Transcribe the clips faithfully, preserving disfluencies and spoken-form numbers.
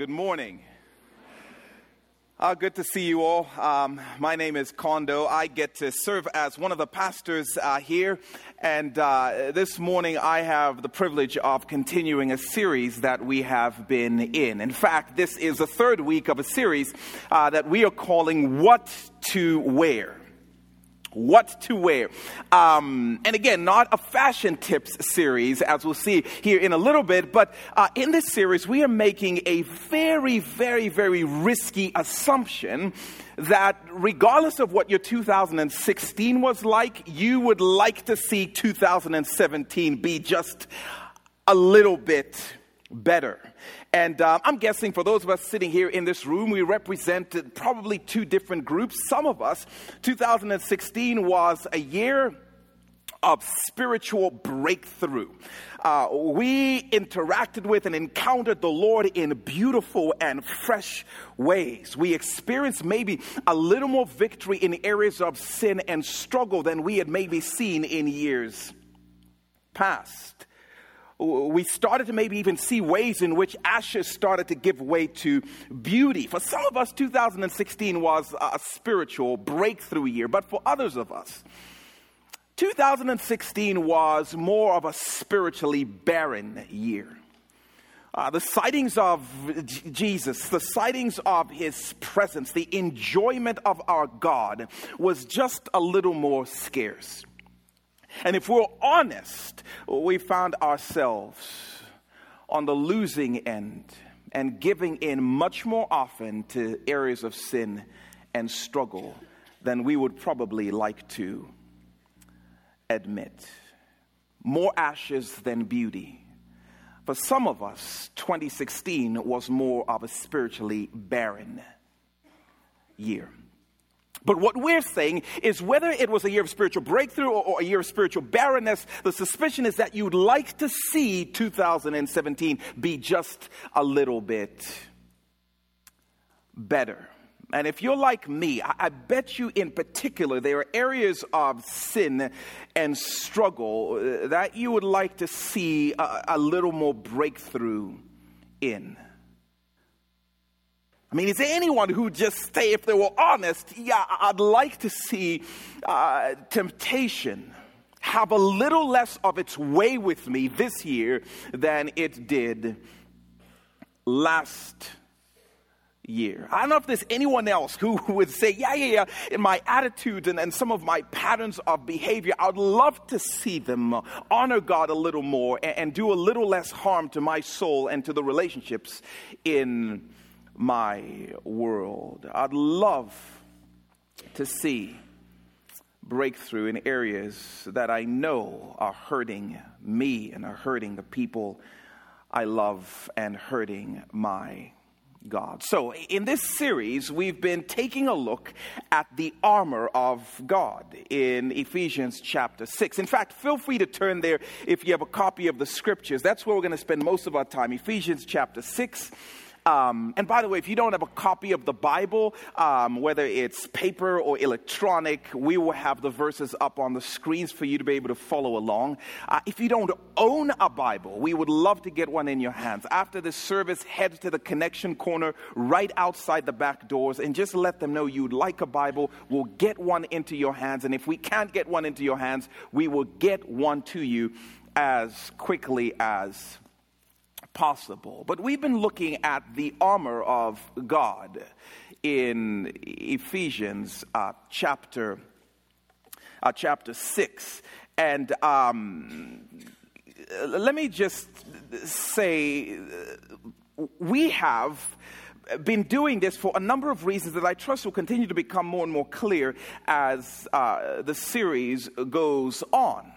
Good morning. Uh, good to see you all. Um, my name is Kondo. I get to serve as one of the pastors uh, here. And uh, this morning I have the privilege of continuing a series that we have been in. In fact, this is the third week of a series uh, that we are calling What to Wear. What to wear. Um, and again, not a fashion tips series, as we'll see here in a little bit, but uh, in this series, we are making a very, very, very risky assumption that regardless of what your two thousand sixteen was like, you would like to see two thousand seventeen be just a little bit better. And uh, I'm guessing for those of us sitting here in this room, we represent probably two different groups. Some of us, two thousand sixteen was a year of spiritual breakthrough. Uh, we interacted with and encountered the Lord in beautiful and fresh ways. We experienced maybe a little more victory in areas of sin and struggle than we had maybe seen in years past. We started to maybe even see ways in which ashes started to give way to beauty. For some of us, two thousand sixteen was a spiritual breakthrough year. But for others of us, two thousand sixteen was more of a spiritually barren year. Uh, the sightings of Jesus, the sightings of his presence, the enjoyment of our God was just a little more scarce. And if we're honest, we found ourselves on the losing end and giving in much more often to areas of sin and struggle than we would probably like to admit. More ashes than beauty. For some of us, twenty sixteen was more of a spiritually barren year. But what we're saying is whether it was a year of spiritual breakthrough or, or a year of spiritual barrenness, the suspicion is that you'd like to see two thousand seventeen be just a little bit better. And if you're like me, I, I bet you in particular there are areas of sin and struggle that you would like to see a, a little more breakthrough in. I mean, is there anyone who just say, if they were honest, yeah, I'd like to see uh, temptation have a little less of its way with me this year than it did last year. I don't know if there's anyone else who, who would say, yeah, yeah, yeah, in my attitudes and, and some of my patterns of behavior, I'd love to see them honor God a little more and, and do a little less harm to my soul and to the relationships in my world. I'd love to see breakthrough in areas that I know are hurting me and are hurting the people I love and hurting my God. So in this series, we've been taking a look at the armor of God in Ephesians chapter six. In fact, feel free to turn there if you have a copy of the scriptures. That's where we're going to spend most of our time. Ephesians chapter six. Um, and by the way, if you don't have a copy of the Bible, um, whether it's paper or electronic, we will have the verses up on the screens for you to be able to follow along. Uh, if you don't own a Bible, we would love to get one in your hands. After this service, head to the connection corner right outside the back doors and just let them know you'd like a Bible. We'll get one into your hands. And if we can't get one into your hands, we will get one to you as quickly as possible. possible. But we've been looking at the armor of God in Ephesians uh, chapter uh, chapter six. And um, let me just say we have been doing this for a number of reasons that I trust will continue to become more and more clear as uh, the series goes on.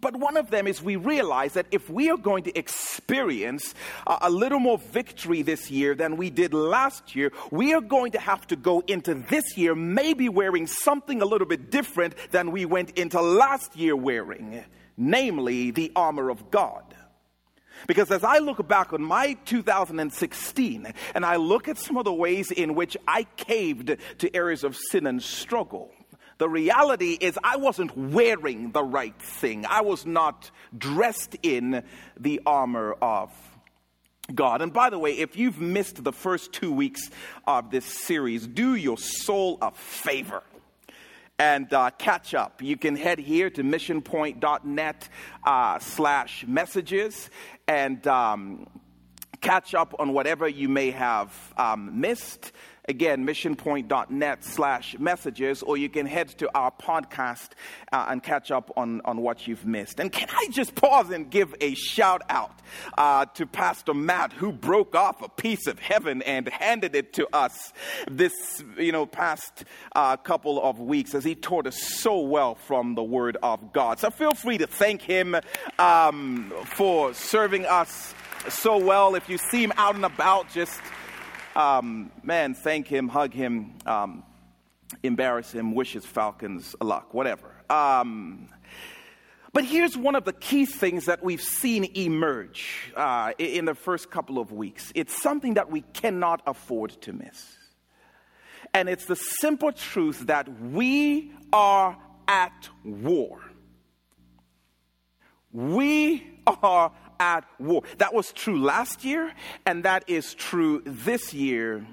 But one of them is we realize that if we are going to experience uh, a little more victory this year than we did last year, we are going to have to go into this year maybe wearing something a little bit different than we went into last year wearing, namely the armor of God. Because as I look back on my two thousand sixteen, and I look at some of the ways in which I caved to areas of sin and struggle, the reality is I wasn't wearing the right thing. I was not dressed in the armor of God. And by the way, if you've missed the first two weeks of this series, do your soul a favor and uh, catch up. You can head here to mission point dot net uh, slash messages and um, catch up on whatever you may have um, missed. Again, mission point dot net slash messages, or you can head to our podcast uh, and catch up on, on what you've missed. And can I just pause and give a shout out uh, to Pastor Matt, who broke off a piece of heaven and handed it to us this, you know, past uh, couple of weeks, as he taught us so well from the Word of God. So feel free to thank him um, for serving us so well. If you see him out and about, just... Um, man, thank him, hug him, um, embarrass him, wish his Falcons luck, whatever. Um, but here's one of the key things that we've seen emerge uh, in the first couple of weeks. It's something that we cannot afford to miss. And it's the simple truth that we are at war. We are at war. That was true last year, and that is true this year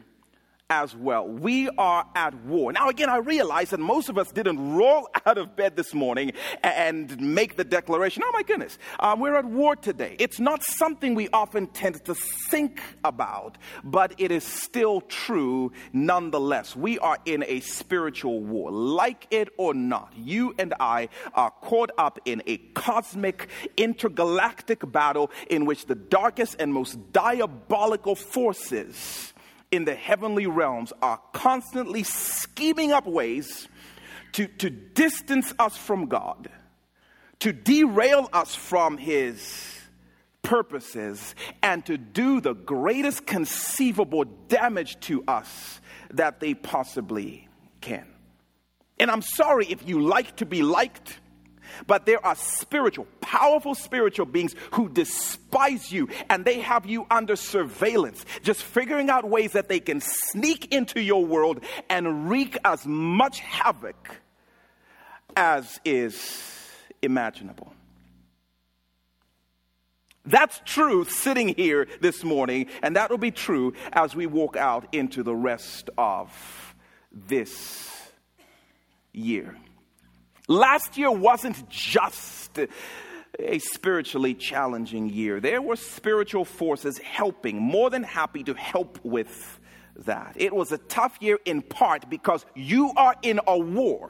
as well. We are at war. Now, again, I realize that most of us didn't roll out of bed this morning and make the declaration, oh my goodness, uh, we're at war today. It's not something we often tend to think about, but it is still true nonetheless. We are in a spiritual war. Like it or not, you and I are caught up in a cosmic, intergalactic battle in which the darkest and most diabolical forces in the heavenly realms are constantly scheming up ways to, to distance us from God, to derail us from His purposes, and to do the greatest conceivable damage to us that they possibly can. And I'm sorry if you like to be liked, but there are spiritual, powerful spiritual beings who despise you, and they have you under surveillance, just figuring out ways that they can sneak into your world and wreak as much havoc as is imaginable. That's true sitting here this morning, and that will be true as we walk out into the rest of this year. Last year wasn't just a spiritually challenging year. There were spiritual forces helping, more than happy to help with that. It was a tough year in part because you are in a war,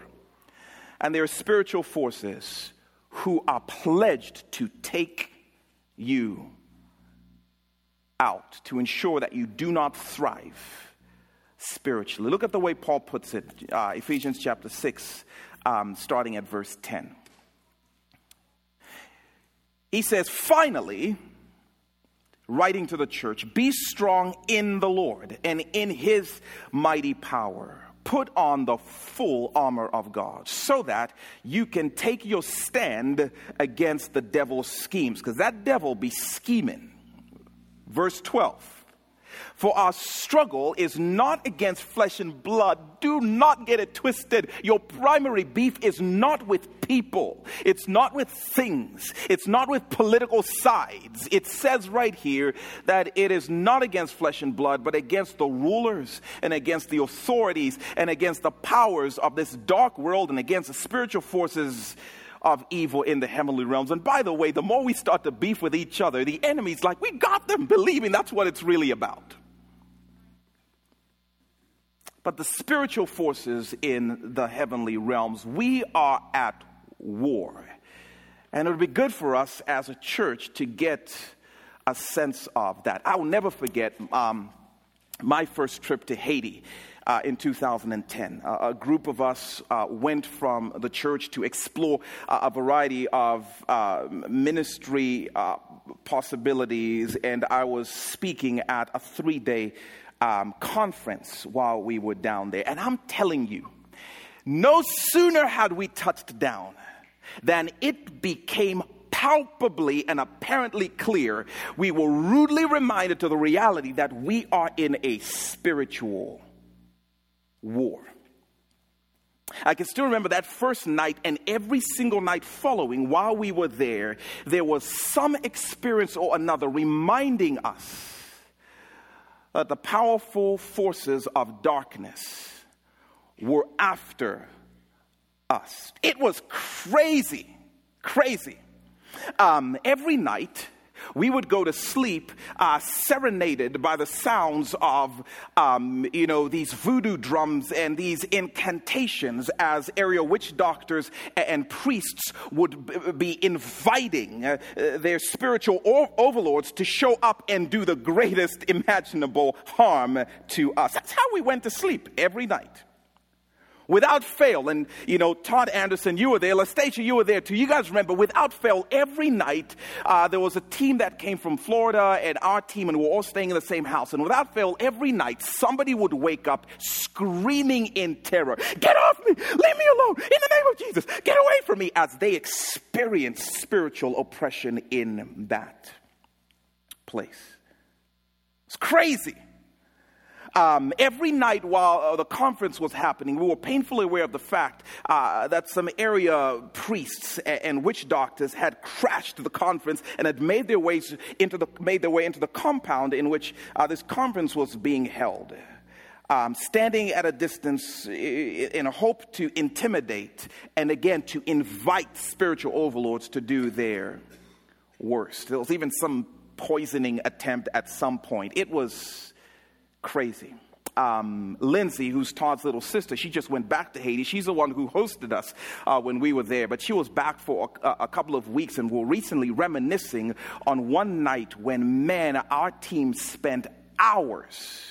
and there are spiritual forces who are pledged to take you out, to ensure that you do not thrive spiritually. Look at the way Paul puts it, uh, Ephesians chapter six. Um, starting at verse ten. He says, finally, writing to the church, be strong in the Lord and in His mighty power. Put on the full armor of God so that you can take your stand against the devil's schemes. Because that devil be scheming. Verse twelve. For our struggle is not against flesh and blood. Do not get it twisted. Your primary beef is not with people. It's not with things. It's not with political sides. It says right here that it is not against flesh and blood, but against the rulers and against the authorities and against the powers of this dark world and against the spiritual forces of evil in the heavenly realms. And by the way, the more we start to beef with each other, the enemy's like, we got them, believing that's what it's really about. But the spiritual forces in the heavenly realms, we are at war. And it would be good for us as a church to get a sense of that. I will never forget um, my first trip to Haiti. Uh, in two thousand ten, uh, a group of us uh, went from the church to explore uh, a variety of uh, ministry uh, possibilities, and I was speaking at a three-day um, conference while we were down there. And I'm telling you, no sooner had we touched down than it became palpably and apparently clear. We were rudely reminded to the reality that we are in a spiritual war. I can still remember that first night, and every single night following while we were there, there was some experience or another reminding us that the powerful forces of darkness were after us. It was crazy, crazy. Um, every night, we would go to sleep uh, serenaded by the sounds of, um, you know, these voodoo drums and these incantations as area witch doctors and priests would be inviting uh, their spiritual overlords to show up and do the greatest imaginable harm to us. That's how we went to sleep every night. Without fail, and, you know, Todd Anderson, you were there. LaStacia, you were there too. You guys remember, without fail, every night uh, there was a team that came from Florida and our team, and we were all staying in the same house. And without fail, every night, somebody would wake up screaming in terror, "Get off me! Leave me alone! In the name of Jesus! Get away from me!" as they experienced spiritual oppression in that place. It's crazy. Um, every night while uh, the conference was happening, we were painfully aware of the fact uh, that some area priests and, and witch doctors had crashed the conference and had made their ways into the made their way into the compound in which uh, this conference was being held. Um, standing at a distance in a hope to intimidate and again to invite spiritual overlords to do their worst. There was even some poisoning attempt at some point. It was crazy. Um, Lindsay, who's Todd's little sister, she just went back to Haiti. She's the one who hosted us uh, when we were there, but she was back for a, a couple of weeks, and we're recently reminiscing on one night when, man, our team spent hours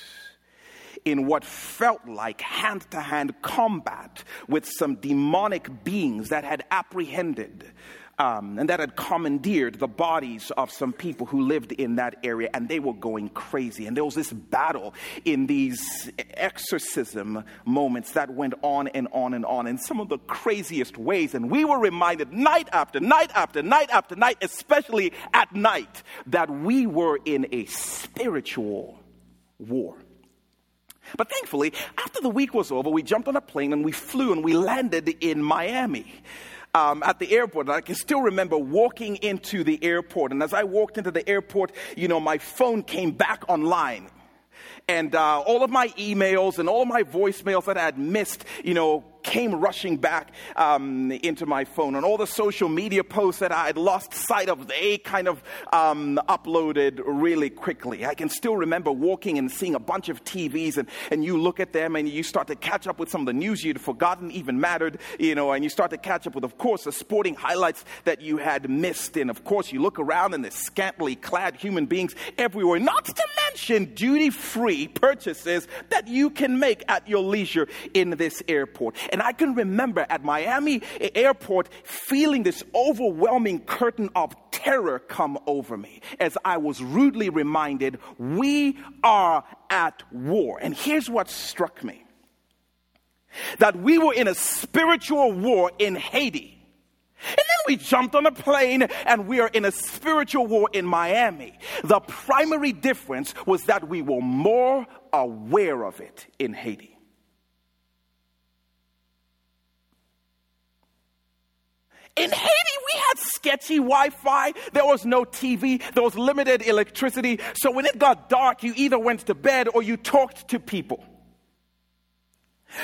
in what felt like hand-to-hand combat with some demonic beings that had apprehended um, and that had commandeered the bodies of some people who lived in that area, and they were going crazy. And there was this battle in these exorcism moments that went on and on and on in some of the craziest ways. And we were reminded night after night after night after night, especially at night, that we were in a spiritual war. But thankfully, after the week was over, we jumped on a plane and we flew and we landed in Miami um, at the airport. And I can still remember walking into the airport. And as I walked into the airport, you know, my phone came back online. And uh, all of my emails and all of my voicemails that I had missed, you know, came rushing back um, into my phone. And all the social media posts that I had lost sight of, they kind of um, uploaded really quickly. I can still remember walking and seeing a bunch of T Vs, and, and you look at them and you start to catch up with some of the news you'd forgotten even mattered, you know, and you start to catch up with, of course, the sporting highlights that you had missed. And, of course, you look around and there's scantily clad human beings everywhere, not to mention duty-free purchases that you can make at your leisure in this airport. And I can remember at Miami airport feeling this overwhelming curtain of terror come over me as I was rudely reminded, we are at war. And here's what struck me. That we were in a spiritual war in Haiti. And then we jumped on a plane and we are in a spiritual war in Miami. The primary difference was that we were more aware of it in Haiti. In Haiti, we had sketchy Wi-Fi. There was no T V. There was limited electricity. So when it got dark, you either went to bed or you talked to people.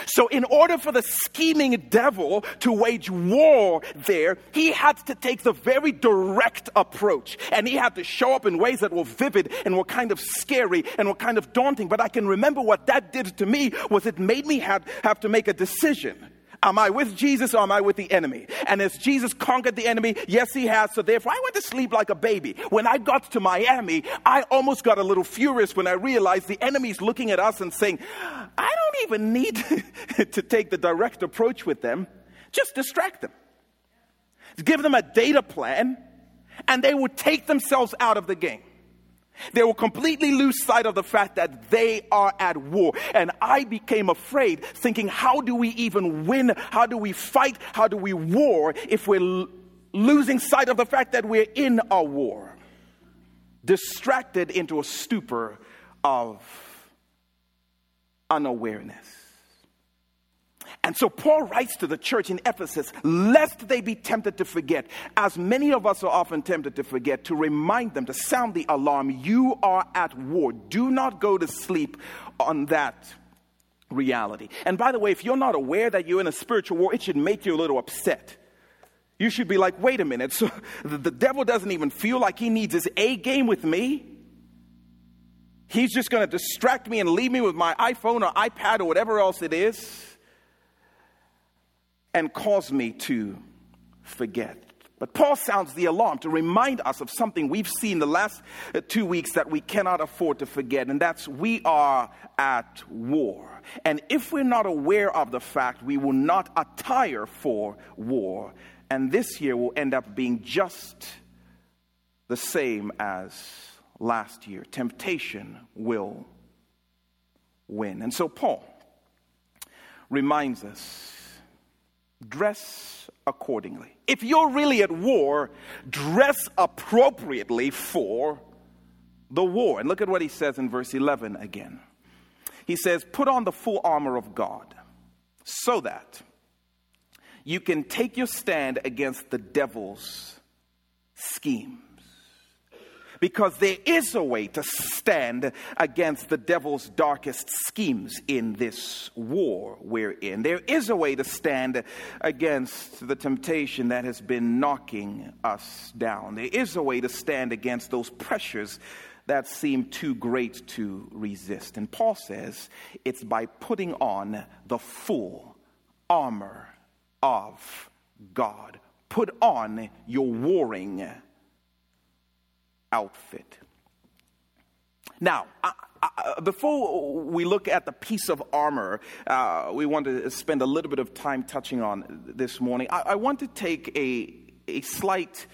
So in order for the scheming devil to wage war there, he had to take the very direct approach. And he had to show up in ways that were vivid and were kind of scary and were kind of daunting. But I can remember what that did to me was it made me have, have to make a decision. Am I with Jesus or am I with the enemy? And as Jesus conquered the enemy, yes, he has. So therefore, I went to sleep like a baby. When I got to Miami, I almost got a little furious when I realized the enemy's looking at us and saying, I don't even need to take the direct approach with them. Just distract them. Give them a data plan, and they will take themselves out of the game. They will completely lose sight of the fact that they are at war. And I became afraid, thinking, how do we even win? How do we fight? How do we war if we're l- losing sight of the fact that we're in a war? Distracted into a stupor of unawareness. And so Paul writes to the church in Ephesus, lest they be tempted to forget, as many of us are often tempted to forget, to remind them, to sound the alarm, you are at war. Do not go to sleep on that reality. And by the way, if you're not aware that you're in a spiritual war, it should make you a little upset. You should be like, wait a minute, so the devil doesn't even feel like he needs his A game with me. He's just going to distract me and leave me with my iPhone or iPad or whatever else it is, and cause me to forget. But Paul sounds the alarm to remind us of something we've seen the last two weeks that we cannot afford to forget, and that's we are at war. And if we're not aware of the fact, we will not attire for war. And this year will end up being just the same as last year. Temptation will win. And so Paul reminds us, dress accordingly. If you're really at war, dress appropriately for the war. And look at what he says in verse eleven again. He says, put on the full armor of God so that you can take your stand against the devil's schemes. Because there is a way to stand against the devil's darkest schemes in this war we're in. There is a way to stand against the temptation that has been knocking us down. There is a way to stand against those pressures that seem too great to resist. And Paul says it's by putting on the full armor of God. Put on your warring armor. Outfit. Now, I, I, before we look at the piece of armor, uh, we want to spend a little bit of time touching on this morning. I, I want to take a a slight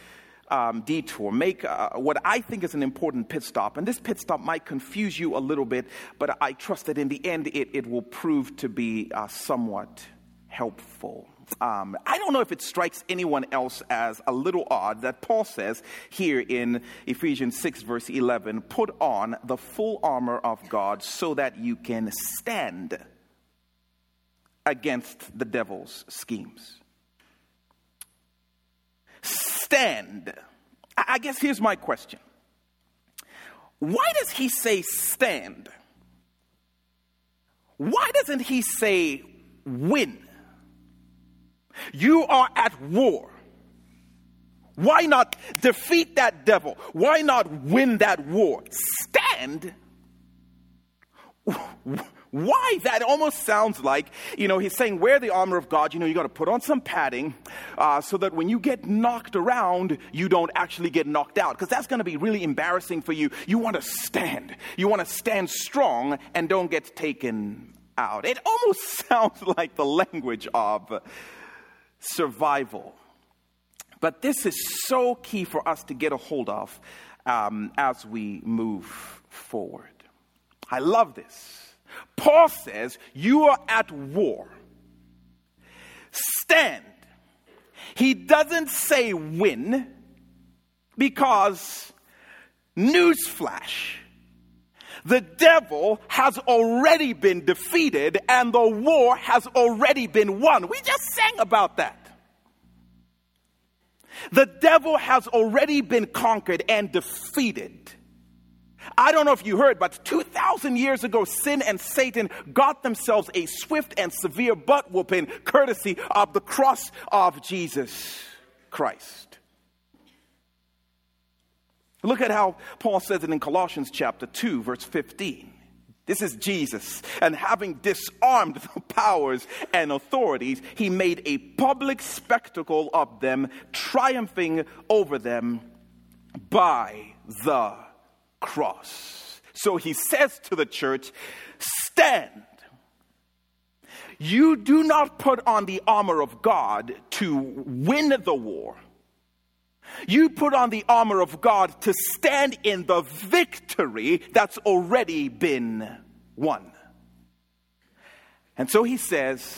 um, detour, make uh, what I think is an important pit stop. And this pit stop might confuse you a little bit, but I trust that in the end it, it will prove to be uh, somewhat helpful. Um, I don't know if it strikes anyone else as a little odd that Paul says here in Ephesians six verse eleven, put on the full armor of God so that you can stand against the devil's schemes. Stand. I guess here's my question. Why does he say stand? Why doesn't he say win? You are at war. Why not defeat that devil? Why not win that war? Stand. Why? That almost sounds like, you know, he's saying wear the armor of God. You know, you got to put on some padding uh, so that when you get knocked around, you don't actually get knocked out, because that's going to be really embarrassing for you. You want to stand. You want to stand strong and don't get taken out. It almost sounds like the language of survival. But this is so key for us to get a hold of um, as we move forward. I love this. Paul says, you are at war. Stand. He doesn't say win, because, newsflash, the devil has already been defeated and the war has already been won. We just sang about that. The devil has already been conquered and defeated. I don't know if you heard, but two thousand years ago, sin and Satan got themselves a swift and severe butt whooping courtesy of the cross of Jesus Christ. Look at how Paul says it in Colossians chapter two, verse fifteen. This is Jesus. And having disarmed the powers and authorities, he made a public spectacle of them, triumphing over them by the cross. So he says to the church, stand. You do not put on the armor of God to win the war. You put on the armor of God to stand in the victory that's already been won. And so he says,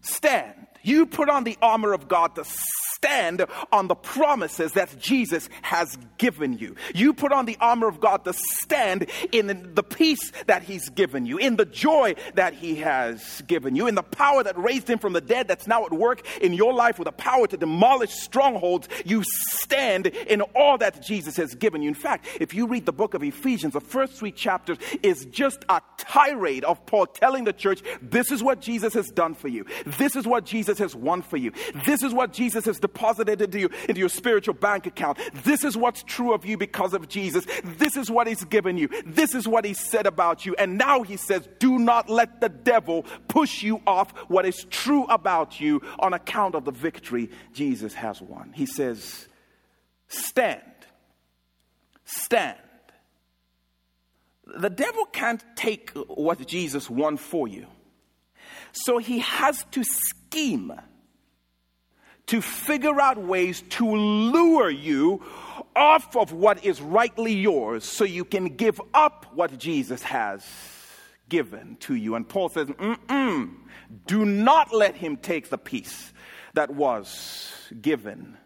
stand. You put on the armor of God to stand. stand on the promises that Jesus has given you. You put on the armor of God to stand in the peace that he's given you, in the joy that he has given you, in the power that raised him from the dead that's now at work in your life with the power to demolish strongholds. You stand in all that Jesus has given you. In fact, if you read the book of Ephesians, the first three chapters is just a tirade of Paul telling the church, this is what Jesus has done for you. This is what Jesus has won for you. This is what Jesus has deposited into you, into your spiritual bank account. This is what's true of you because of Jesus. This is what he's given you. This is what he said about you. And now he says, do not let the devil push you off what is true about you on account of the victory Jesus has won. He says, stand. Stand. The devil can't take what Jesus won for you. So he has to scheme to figure out ways to lure you off of what is rightly yours so you can give up what Jesus has given to you. And Paul says, mm-mm, do not let him take the peace that was given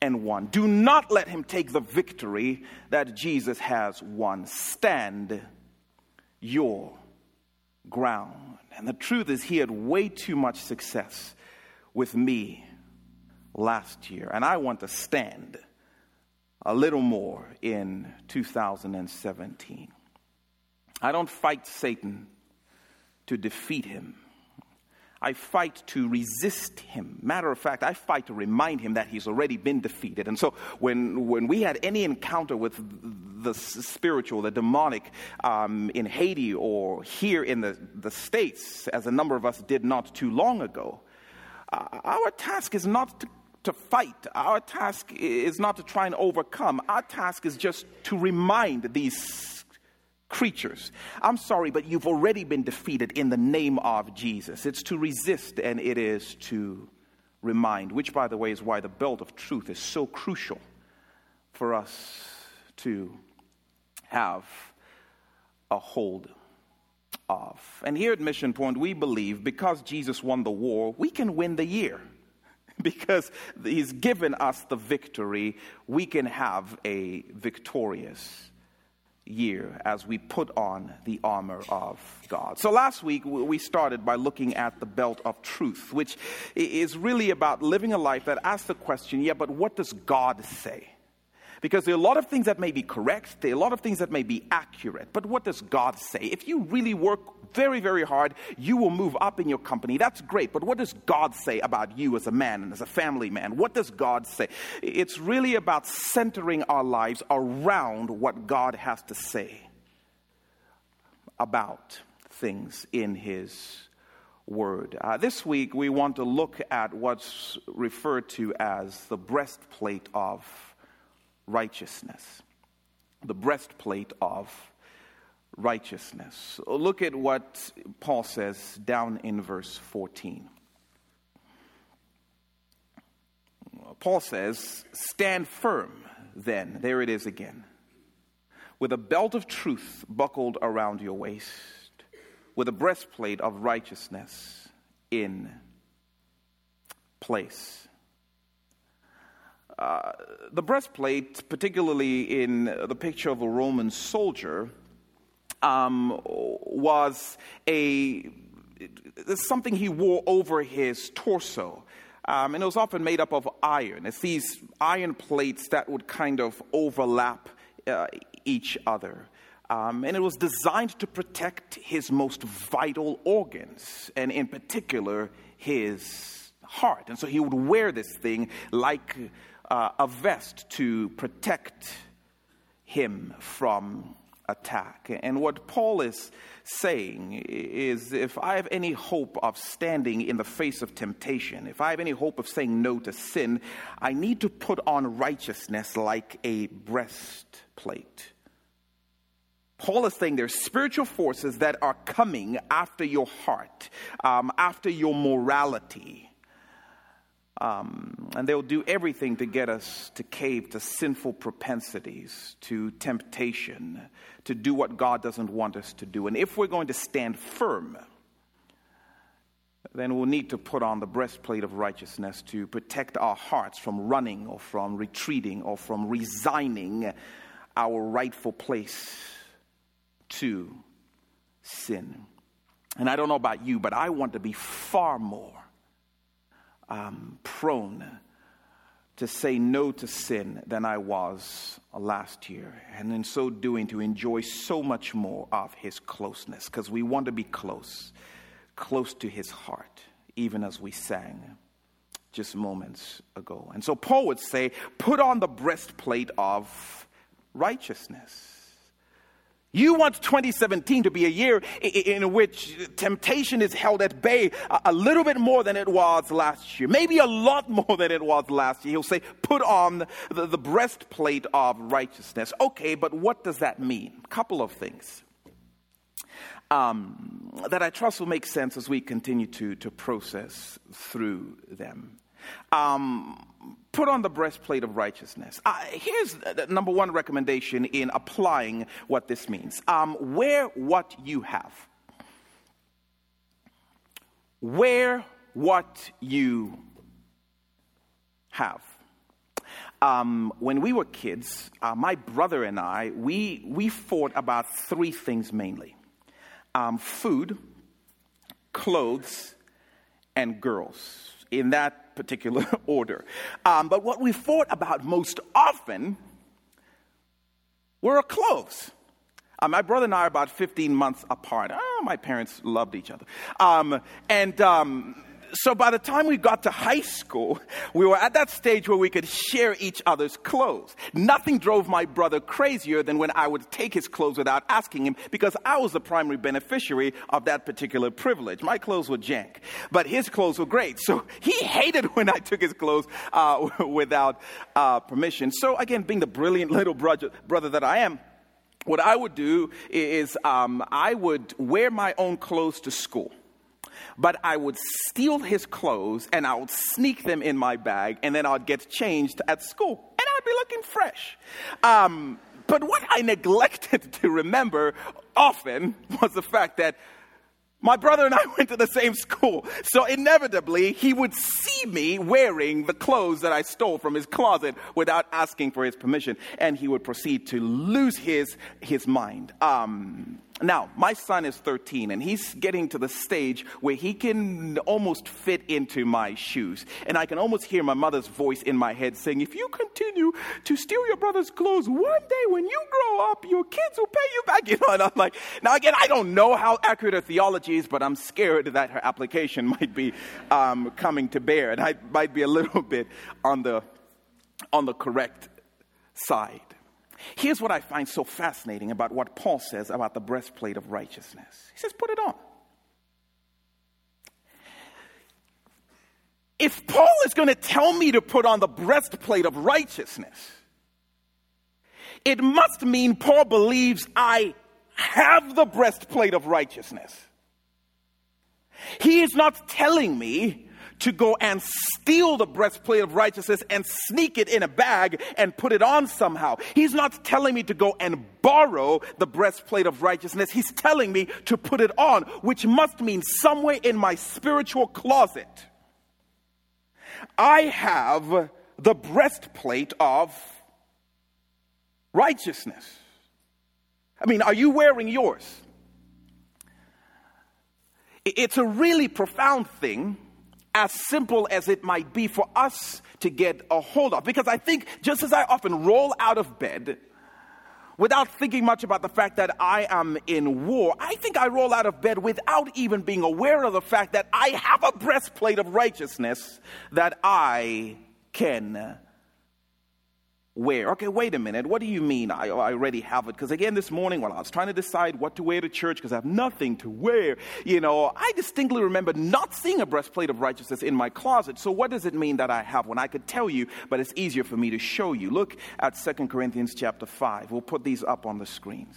and won. Do not let him take the victory that Jesus has won. Stand your ground. And the truth is, he had way too much success with me last year. And I want to stand a little more in two thousand seventeen. I don't fight Satan to defeat him. I fight to resist him. Matter of fact, I fight to remind him that he's already been defeated. And so when when we had any encounter with the spiritual, the demonic um, in Haiti or here in the, the States, as a number of us did not too long ago, uh, our task is not to, to fight. Our task is not to try and overcome. Our task is just to remind these creatures, I'm sorry, but you've already been defeated in the name of Jesus. It's to resist and it is to remind, which, by the way, is why the belt of truth is so crucial for us to have a hold of. And here at Mission Point, we believe because Jesus won the war, we can win the year. Because he's given us the victory, we can have a victorious year as we put on the armor of God. So last week we started by looking at the belt of truth, which is really about living a life that asks the question, yeah, but what does God say? Because there are a lot of things that may be correct, there are a lot of things that may be accurate, but what does God say? If you really work very, very hard, you will move up in your company. That's great, but what does God say about you as a man and as a family man? What does God say? It's really about centering our lives around what God has to say about things in His Word. Uh, this week, we want to look at what's referred to as the breastplate of righteousness, the breastplate of righteousness. Look at what Paul says down in verse fourteen. Paul says, stand firm then, there it is again, with a belt of truth buckled around your waist, with a breastplate of righteousness in place. Uh, the breastplate, particularly in the picture of a Roman soldier, um, was a something he wore over his torso. Um, and it was often made up of iron. It's these iron plates that would kind of overlap uh, each other. Um, and it was designed to protect his most vital organs, and in particular, his heart. And so he would wear this thing like Uh, a vest to protect him from attack. And what Paul is saying is, if I have any hope of standing in the face of temptation, if I have any hope of saying no to sin, I need to put on righteousness like a breastplate. Paul is saying there's spiritual forces that are coming after your heart, um, after your morality. Um, and they'll do everything to get us to cave to sinful propensities, to temptation, to do what God doesn't want us to do. And if we're going to stand firm, then we'll need to put on the breastplate of righteousness to protect our hearts from running or from retreating or from resigning our rightful place to sin. And I don't know about you, but I want to be far more um, prone to say no to sin than I was last year. And in so doing, to enjoy so much more of his closeness, because we want to be close, close to his heart, even as we sang just moments ago. And so Paul would say, put on the breastplate of righteousness. You want twenty seventeen to be a year in which temptation is held at bay a little bit more than it was last year. Maybe a lot more than it was last year. He'll say, put on the, the breastplate of righteousness. Okay, but what does that mean? A couple of things um, that I trust will make sense as we continue to, to process through them. Um, put on the breastplate of righteousness. Uh, here's the number one recommendation in applying what this means. Um, wear what you have. Wear what you have. Um, when we were kids, uh, my brother and I, we, we fought about three things mainly. Um, food, clothes, and girls. In that particular order. Um, but what we fought about most often were our clothes. Uh, my brother and I are about fifteen months apart. Oh, my parents loved each other. Um, and um, so by the time we got to high school, we were at that stage where we could share each other's clothes. Nothing drove my brother crazier than when I would take his clothes without asking him, because I was the primary beneficiary of that particular privilege. My clothes were jank, but his clothes were great. So he hated when I took his clothes uh, without uh, permission. So again, being the brilliant little brother, brother that I am, what I would do is um, I would wear my own clothes to school. But I would steal his clothes and I would sneak them in my bag, and then I'd get changed at school and I'd be looking fresh. Um, but what I neglected to remember often was the fact that my brother and I went to the same school. So inevitably, he would see me wearing the clothes that I stole from his closet without asking for his permission. And he would proceed to lose his his mind. Um, now, my son is thirteen, and he's getting to the stage where he can almost fit into my shoes. And I can almost hear my mother's voice in my head saying, if you continue to steal your brother's clothes, one day when you grow up, your kids will pay you back. You know, and I'm like, now again, I don't know how accurate her theology is, but I'm scared that her application might be um, coming to bear, and I might be a little bit on the on the correct side. Here's what I find so fascinating about what Paul says about the breastplate of righteousness. He says, put it on. If Paul is going to tell me to put on the breastplate of righteousness, it must mean Paul believes I have the breastplate of righteousness. He is not telling me to go and steal the breastplate of righteousness and sneak it in a bag and put it on somehow. He's not telling me to go and borrow the breastplate of righteousness. He's telling me to put it on, which must mean somewhere in my spiritual closet, I have the breastplate of righteousness. I mean, are you wearing yours? It's a really profound thing, as simple as it might be for us to get a hold of. Because I think just as I often roll out of bed without thinking much about the fact that I am in war, I think I roll out of bed without even being aware of the fact that I have a breastplate of righteousness that I can wear. Okay, wait a minute. What do you mean I, I already have it? Because again, this morning while I was trying to decide what to wear to church because I have nothing to wear, you know, I distinctly remember not seeing a breastplate of righteousness in my closet. So what does it mean that I have one? I could tell you, but it's easier for me to show you. Look at Second Corinthians chapter five. We'll put these up on the screens.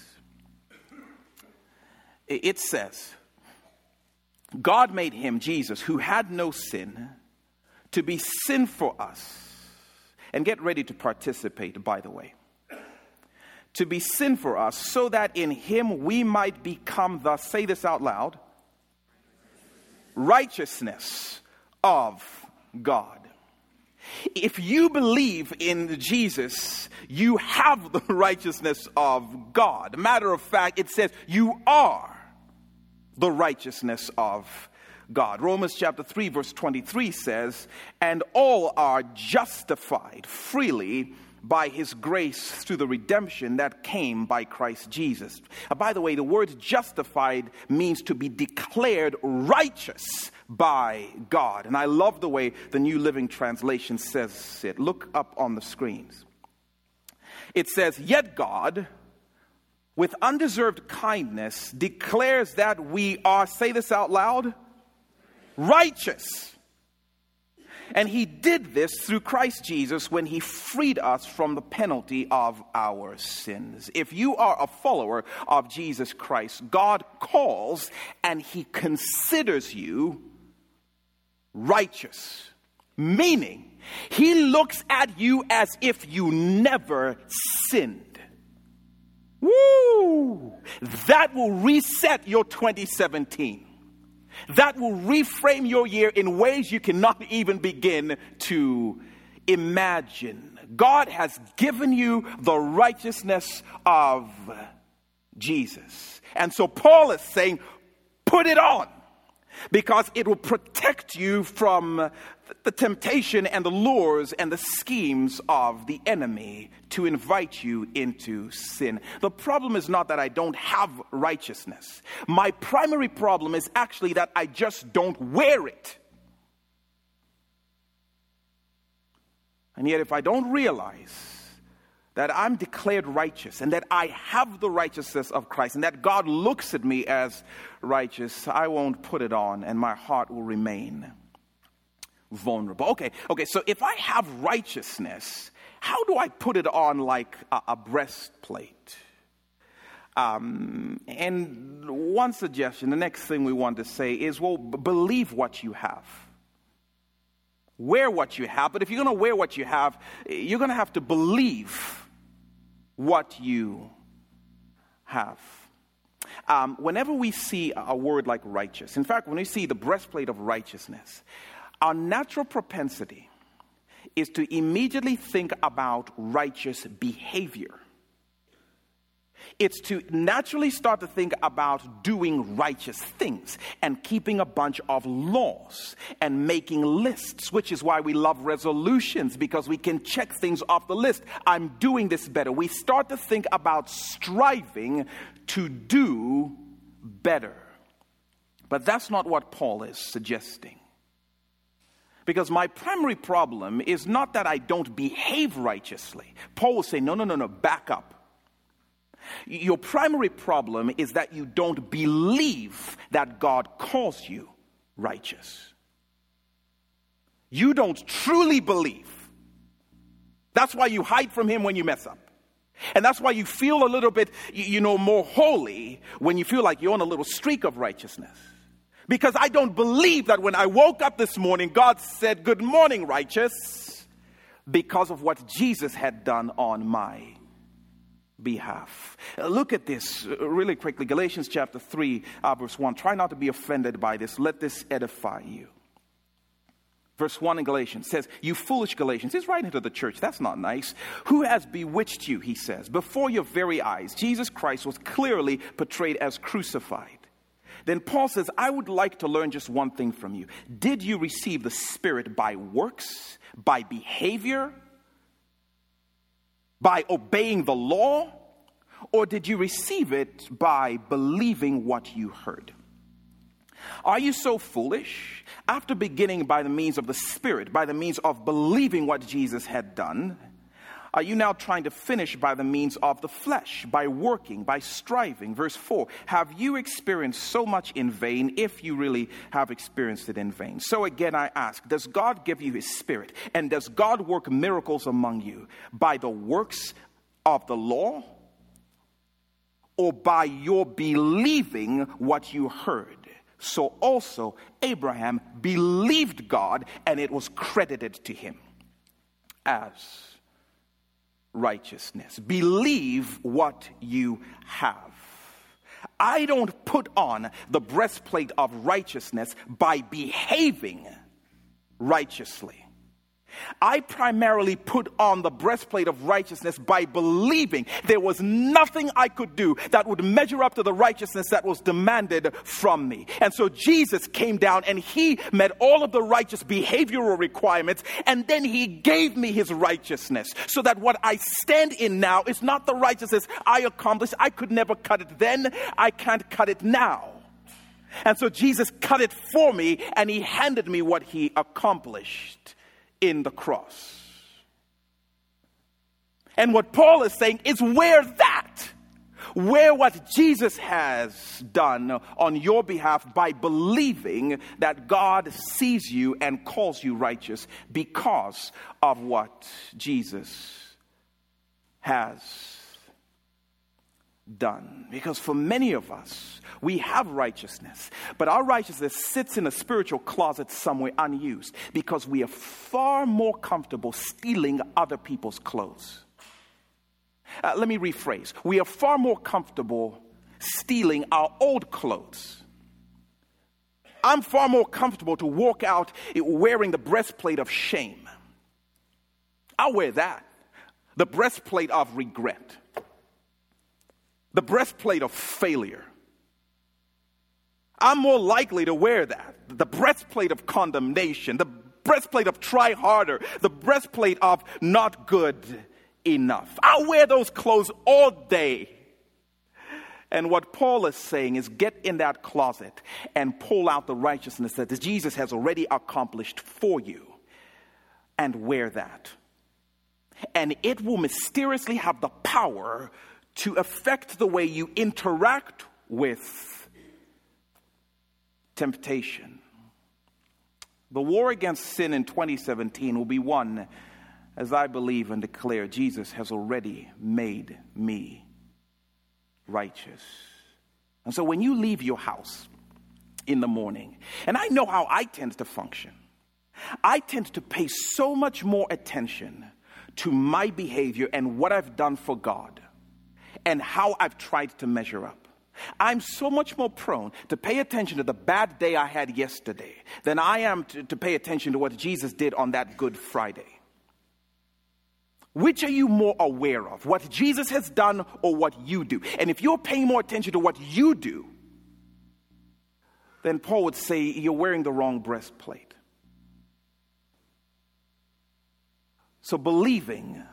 It says, God made him, Jesus, who had no sin, to be sin for us. And get ready to participate, by the way. To be sin for us, so that in him we might become the, say this out loud, righteousness of God. If you believe in Jesus, you have the righteousness of God. Matter of fact, it says you are the righteousness of God. Romans chapter three, verse twenty-three says, and all are justified freely by his grace through the redemption that came by Christ Jesus. Uh, by the way, the word justified means to be declared righteous by God. And I love the way the New Living Translation says it. Look up on the screens. It says, yet God, with undeserved kindness, declares that we are, say this out loud, righteous. And he did this through Christ Jesus when he freed us from the penalty of our sins. If you are a follower of Jesus Christ, God calls and he considers you righteous. Meaning, he looks at you as if you never sinned. Woo! That will reset your twenty seventeen. That will reframe your year in ways you cannot even begin to imagine. God has given you the righteousness of Jesus. And so Paul is saying, put it on, because it will protect you from the temptation and the lures and the schemes of the enemy to invite you into sin. The problem is not that I don't have righteousness. My primary problem is actually that I just don't wear it. And yet if I don't realize that I'm declared righteous and that I have the righteousness of Christ and that God looks at me as righteous, I won't put it on and my heart will remain vulnerable. Okay, okay, so if I have righteousness, how do I put it on like a, a breastplate? Um, and one suggestion, the next thing we want to say is, well, b- believe what you have. Wear what you have, but if you're going to wear what you have, you're going to have to believe what you have. Um, whenever we see a word like righteous, in fact, when we see the breastplate of righteousness, our natural propensity is to immediately think about righteous behavior. It's to naturally start to think about doing righteous things and keeping a bunch of laws and making lists, which is why we love resolutions, because we can check things off the list. I'm doing this better. We start to think about striving to do better. But that's not what Paul is suggesting. Because my primary problem is not that I don't behave righteously. Paul will say, no, no, no, no, back up. Your primary problem is that you don't believe that God calls you righteous. You don't truly believe. That's why you hide from him when you mess up. And that's why you feel a little bit, you know, more holy when you feel like you're on a little streak of righteousness. Because I don't believe that when I woke up this morning, God said, good morning, righteous, because of what Jesus had done on my behalf. Look at this really quickly. Galatians chapter three, uh, verse one. Try not to be offended by this. Let this edify you. Verse one in Galatians says, you foolish Galatians. He's writing to the church. That's not nice. Who has bewitched you, he says. Before your very eyes, Jesus Christ was clearly portrayed as crucified. Then Paul says, I would like to learn just one thing from you. Did you receive the Spirit by works, by behavior, by obeying the law, or did you receive it by believing what you heard? Are you so foolish? After beginning by the means of the Spirit, by the means of believing what Jesus had done, are you now trying to finish by the means of the flesh, by working, by striving? Verse four, have you experienced so much in vain, if you really have experienced it in vain? So again, I ask, does God give you his Spirit? And does God work miracles among you by the works of the law or by your believing what you heard? So also Abraham believed God and it was credited to him as righteousness. Believe what you have. I don't put on the breastplate of righteousness by behaving righteously. I primarily put on the breastplate of righteousness by believing there was nothing I could do that would measure up to the righteousness that was demanded from me. And so Jesus came down and he met all of the righteous behavioral requirements, and then he gave me his righteousness so that what I stand in now is not the righteousness I accomplished. I could never cut it then. I can't cut it now. And so Jesus cut it for me, and he handed me what he accomplished in the cross. And what Paul is saying is wear that. Wear what Jesus has done on your behalf by believing that God sees you and calls you righteous because of what Jesus has done. Because for many of us, we have righteousness, but our righteousness sits in a spiritual closet somewhere unused because we are far more comfortable stealing other people's clothes. Uh, let me rephrase. We are far more comfortable stealing our old clothes. I'm far more comfortable to walk out wearing the breastplate of shame. I'll wear that. The breastplate of regret. The breastplate of failure. I'm more likely to wear that. The breastplate of condemnation. The breastplate of try harder. The breastplate of not good enough. I'll wear those clothes all day. And what Paul is saying is get in that closet and pull out the righteousness that Jesus has already accomplished for you and wear that. And it will mysteriously have the power to affect the way you interact with temptation. The war against sin in twenty seventeen will be won, as I believe and declare, Jesus has already made me righteous. And so when you leave your house in the morning, and I know how I tend to function, I tend to pay so much more attention to my behavior and what I've done for God and how I've tried to measure up. I'm so much more prone to pay attention to the bad day I had yesterday than I am to, to pay attention to what Jesus did on that Good Friday. Which are you more aware of? What Jesus has done or what you do? And if you're paying more attention to what you do, then Paul would say you're wearing the wrong breastplate. So believing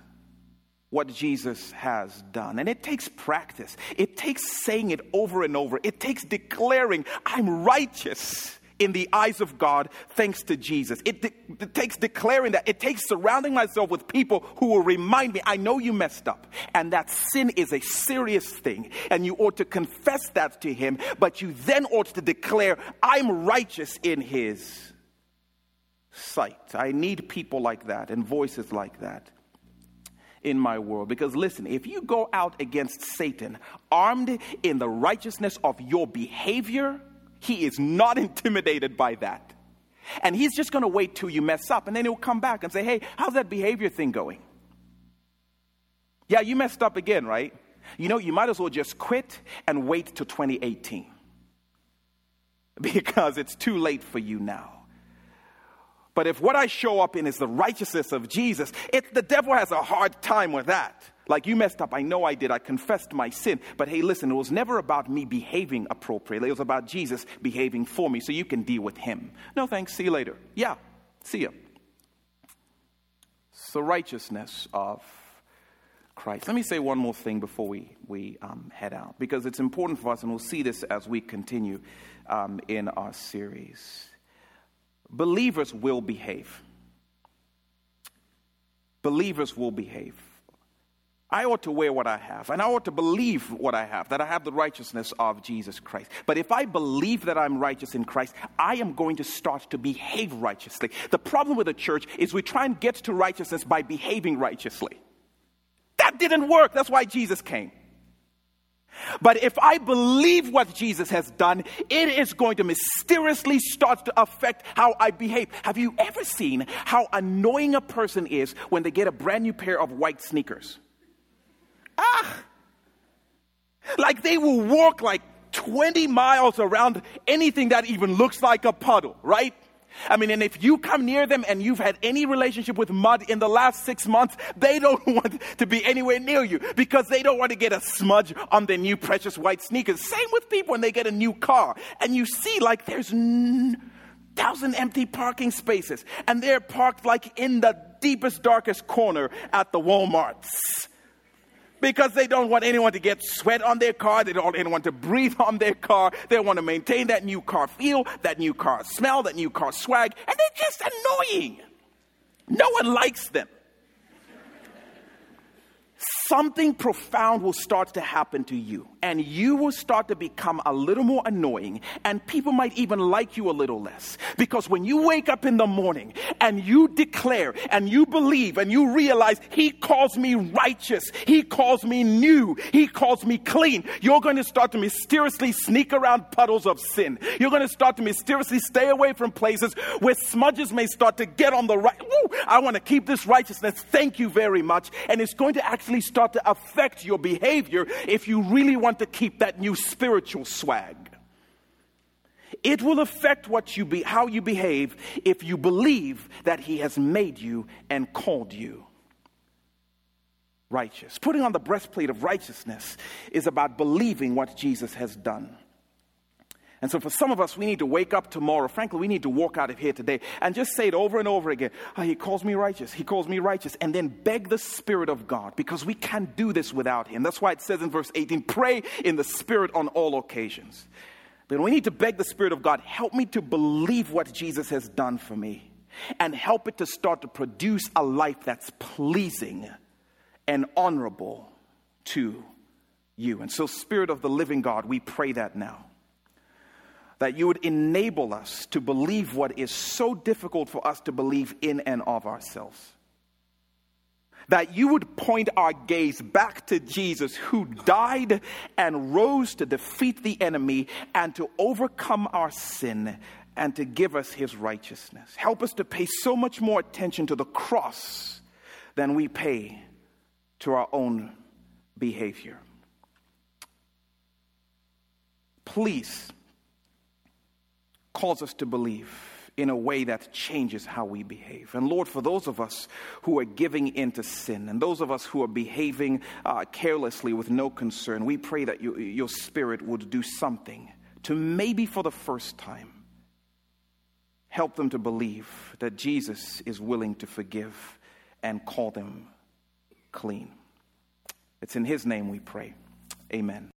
what Jesus has done. And it takes practice. It takes saying it over and over. It takes declaring, I'm righteous in the eyes of God thanks to Jesus. It, de- it takes declaring that. It takes surrounding myself with people who will remind me, I know you messed up. And that sin is a serious thing. And you ought to confess that to him. But you then ought to declare, I'm righteous in his sight. I need people like that and voices like that in my world. Because listen, if you go out against Satan armed in the righteousness of your behavior, he is not intimidated by that. And he's just going to wait till you mess up, and then he'll come back and say, hey, how's that behavior thing going? Yeah, you messed up again, right? You know, you might as well just quit and wait till twenty eighteen because it's too late for you now. But if what I show up in is the righteousness of Jesus, it, the devil has a hard time with that. Like, you messed up. I know I did. I confessed my sin. But hey, listen, it was never about me behaving appropriately. It was about Jesus behaving for me so you can deal with him. No, thanks. See you later. Yeah, see ya. It's the righteousness of Christ. Let me say one more thing before we, we um, head out, because it's important for us, and we'll see this as we continue um, in our series. Believers will behave. Believers will behave. I ought to wear what I have, and I ought to believe what I have, that I have the righteousness of Jesus Christ. But if I believe that I'm righteous in Christ, I am going to start to behave righteously. The problem with the church is we try and get to righteousness by behaving righteously. That didn't work. That's why Jesus came. But if I believe what Jesus has done, it is going to mysteriously start to affect how I behave. Have you ever seen how annoying a person is when they get a brand new pair of white sneakers? Ah! Like they will walk like twenty miles around anything that even looks like a puddle, right? I mean, and if you come near them and you've had any relationship with mud in the last six months, they don't want to be anywhere near you because they don't want to get a smudge on their new precious white sneakers. Same with people when they get a new car and you see like there's n- thousand empty parking spaces and they're parked like in the deepest, darkest corner at the Walmarts. Because they don't want anyone to get sweat on their car. They don't want anyone to breathe on their car. They want to maintain that new car feel, that new car smell, that new car swag. And they're just annoying. No one likes them. Something profound will start to happen to you. And you will start to become a little more annoying. And people might even like you a little less. Because when you wake up in the morning and you declare and you believe and you realize he calls me righteous. He calls me new. He calls me clean. You're going to start to mysteriously sneak around puddles of sin. You're going to start to mysteriously stay away from places where smudges may start to get on the right. Ooh, I want to keep this righteousness. Thank you very much. And it's going to actually start to affect your behavior if you really want to keep that new spiritual swag. It will affect what you be, how you behave if you believe that he has made you and called you righteous. Putting on the breastplate of righteousness is about believing what Jesus has done. And so for some of us, we need to wake up tomorrow. Frankly, we need to walk out of here today and just say it over and over again. Oh, he calls me righteous. He calls me righteous. And then beg the Spirit of God because we can't do this without him. That's why it says in verse eighteen, pray in the Spirit on all occasions. Then we need to beg the Spirit of God, help me to believe what Jesus has done for me and help it to start to produce a life that's pleasing and honorable to you. And so Spirit of the living God, we pray that now. That you would enable us to believe what is so difficult for us to believe in and of ourselves. That you would point our gaze back to Jesus who died and rose to defeat the enemy and to overcome our sin and to give us his righteousness. Help us to pay so much more attention to the cross than we pay to our own behavior. Please. Calls us to believe in a way that changes how we behave. And Lord, for those of us who are giving into sin and those of us who are behaving uh, carelessly with no concern, we pray that you, your Spirit would do something to maybe for the first time help them to believe that Jesus is willing to forgive and call them clean. It's in his name we pray. Amen.